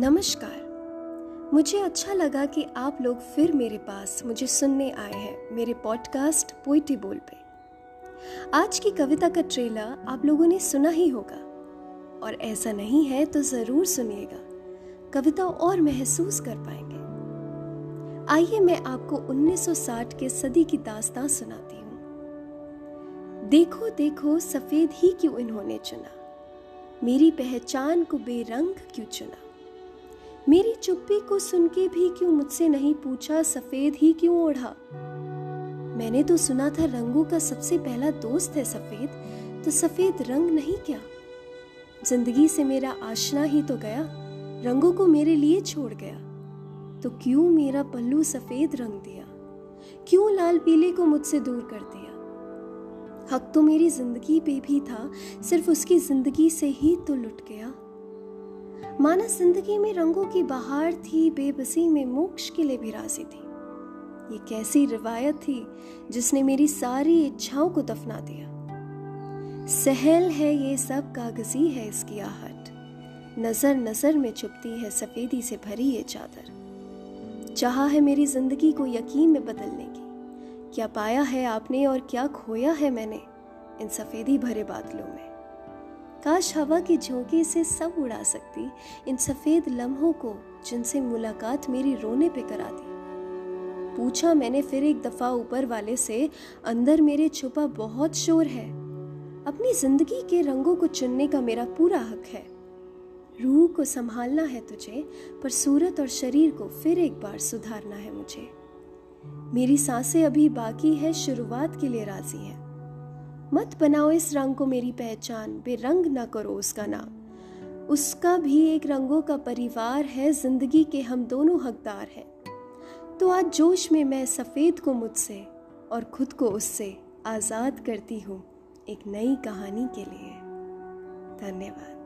नमस्कार, मुझे अच्छा लगा कि आप लोग फिर मेरे पास मुझे सुनने आए हैं मेरे पॉडकास्ट पोइट्री बोल पे। आज की कविता का ट्रेलर आप लोगों ने सुना ही होगा और ऐसा नहीं है तो ज़रूर सुनिएगा, कविता और महसूस कर पाएंगे। आइए मैं आपको 1960 के सदी की दास्तां सुनाती हूँ। देखो देखो सफ़ेद ही क्यों इन्होंने चुना, मेरी पहचान को बेरंग क्यों चुना, मेरी चुप्पी को सुनके भी क्यों मुझसे नहीं पूछा सफेद ही क्यों ओढ़ा। मैंने तो सुना था रंगों का सबसे पहला दोस्त है सफेद, तो सफेद रंग नहीं क्या? जिंदगी से मेरा आशना ही तो गया, रंगों को मेरे लिए छोड़ गया, तो क्यों मेरा पल्लू सफेद रंग दिया, क्यों लाल पीले को मुझसे दूर कर दिया। हक तो मेरी जिंदगी पे भी था, सिर्फ उसकी जिंदगी से ही तो लुट गया। माना जिंदगी में रंगों की बहार थी, बेबसी में मोक्ष के लिए भी राजी थी। ये कैसी रिवायत थी जिसने मेरी सारी इच्छाओं को दफना दिया। सहल है ये सब, कागजी है इसकी आहट, नजर नजर में छुपती है सफेदी से भरी ये चादर। चाहा है मेरी जिंदगी को यकीन में बदलने की, क्या पाया है आपने और क्या खोया है मैंने इन सफेदी भरे बादलों में। काश हवा के झोंके से सब उड़ा सकती इन सफेद लम्हों को जिनसे मुलाकात मेरी रोने पे करा दी। पूछा मैंने फिर एक दफा ऊपर वाले से, अंदर मेरे छुपा बहुत शोर है, अपनी जिंदगी के रंगों को चुनने का मेरा पूरा हक है। रूह को संभालना है तुझे, पर सूरत और शरीर को फिर एक बार सुधारना है मुझे। मेरी सांसें अभी बाकी है, शुरुआत के लिए राजी है। मत बनाओ इस रंग को मेरी पहचान, बेरंग ना करो उसका नाम। उसका भी एक रंगों का परिवार है, जिंदगी के हम दोनों हकदार हैं। तो आज जोश में मैं सफ़ेद को मुझसे और खुद को उससे आज़ाद करती हूँ एक नई कहानी के लिए। धन्यवाद।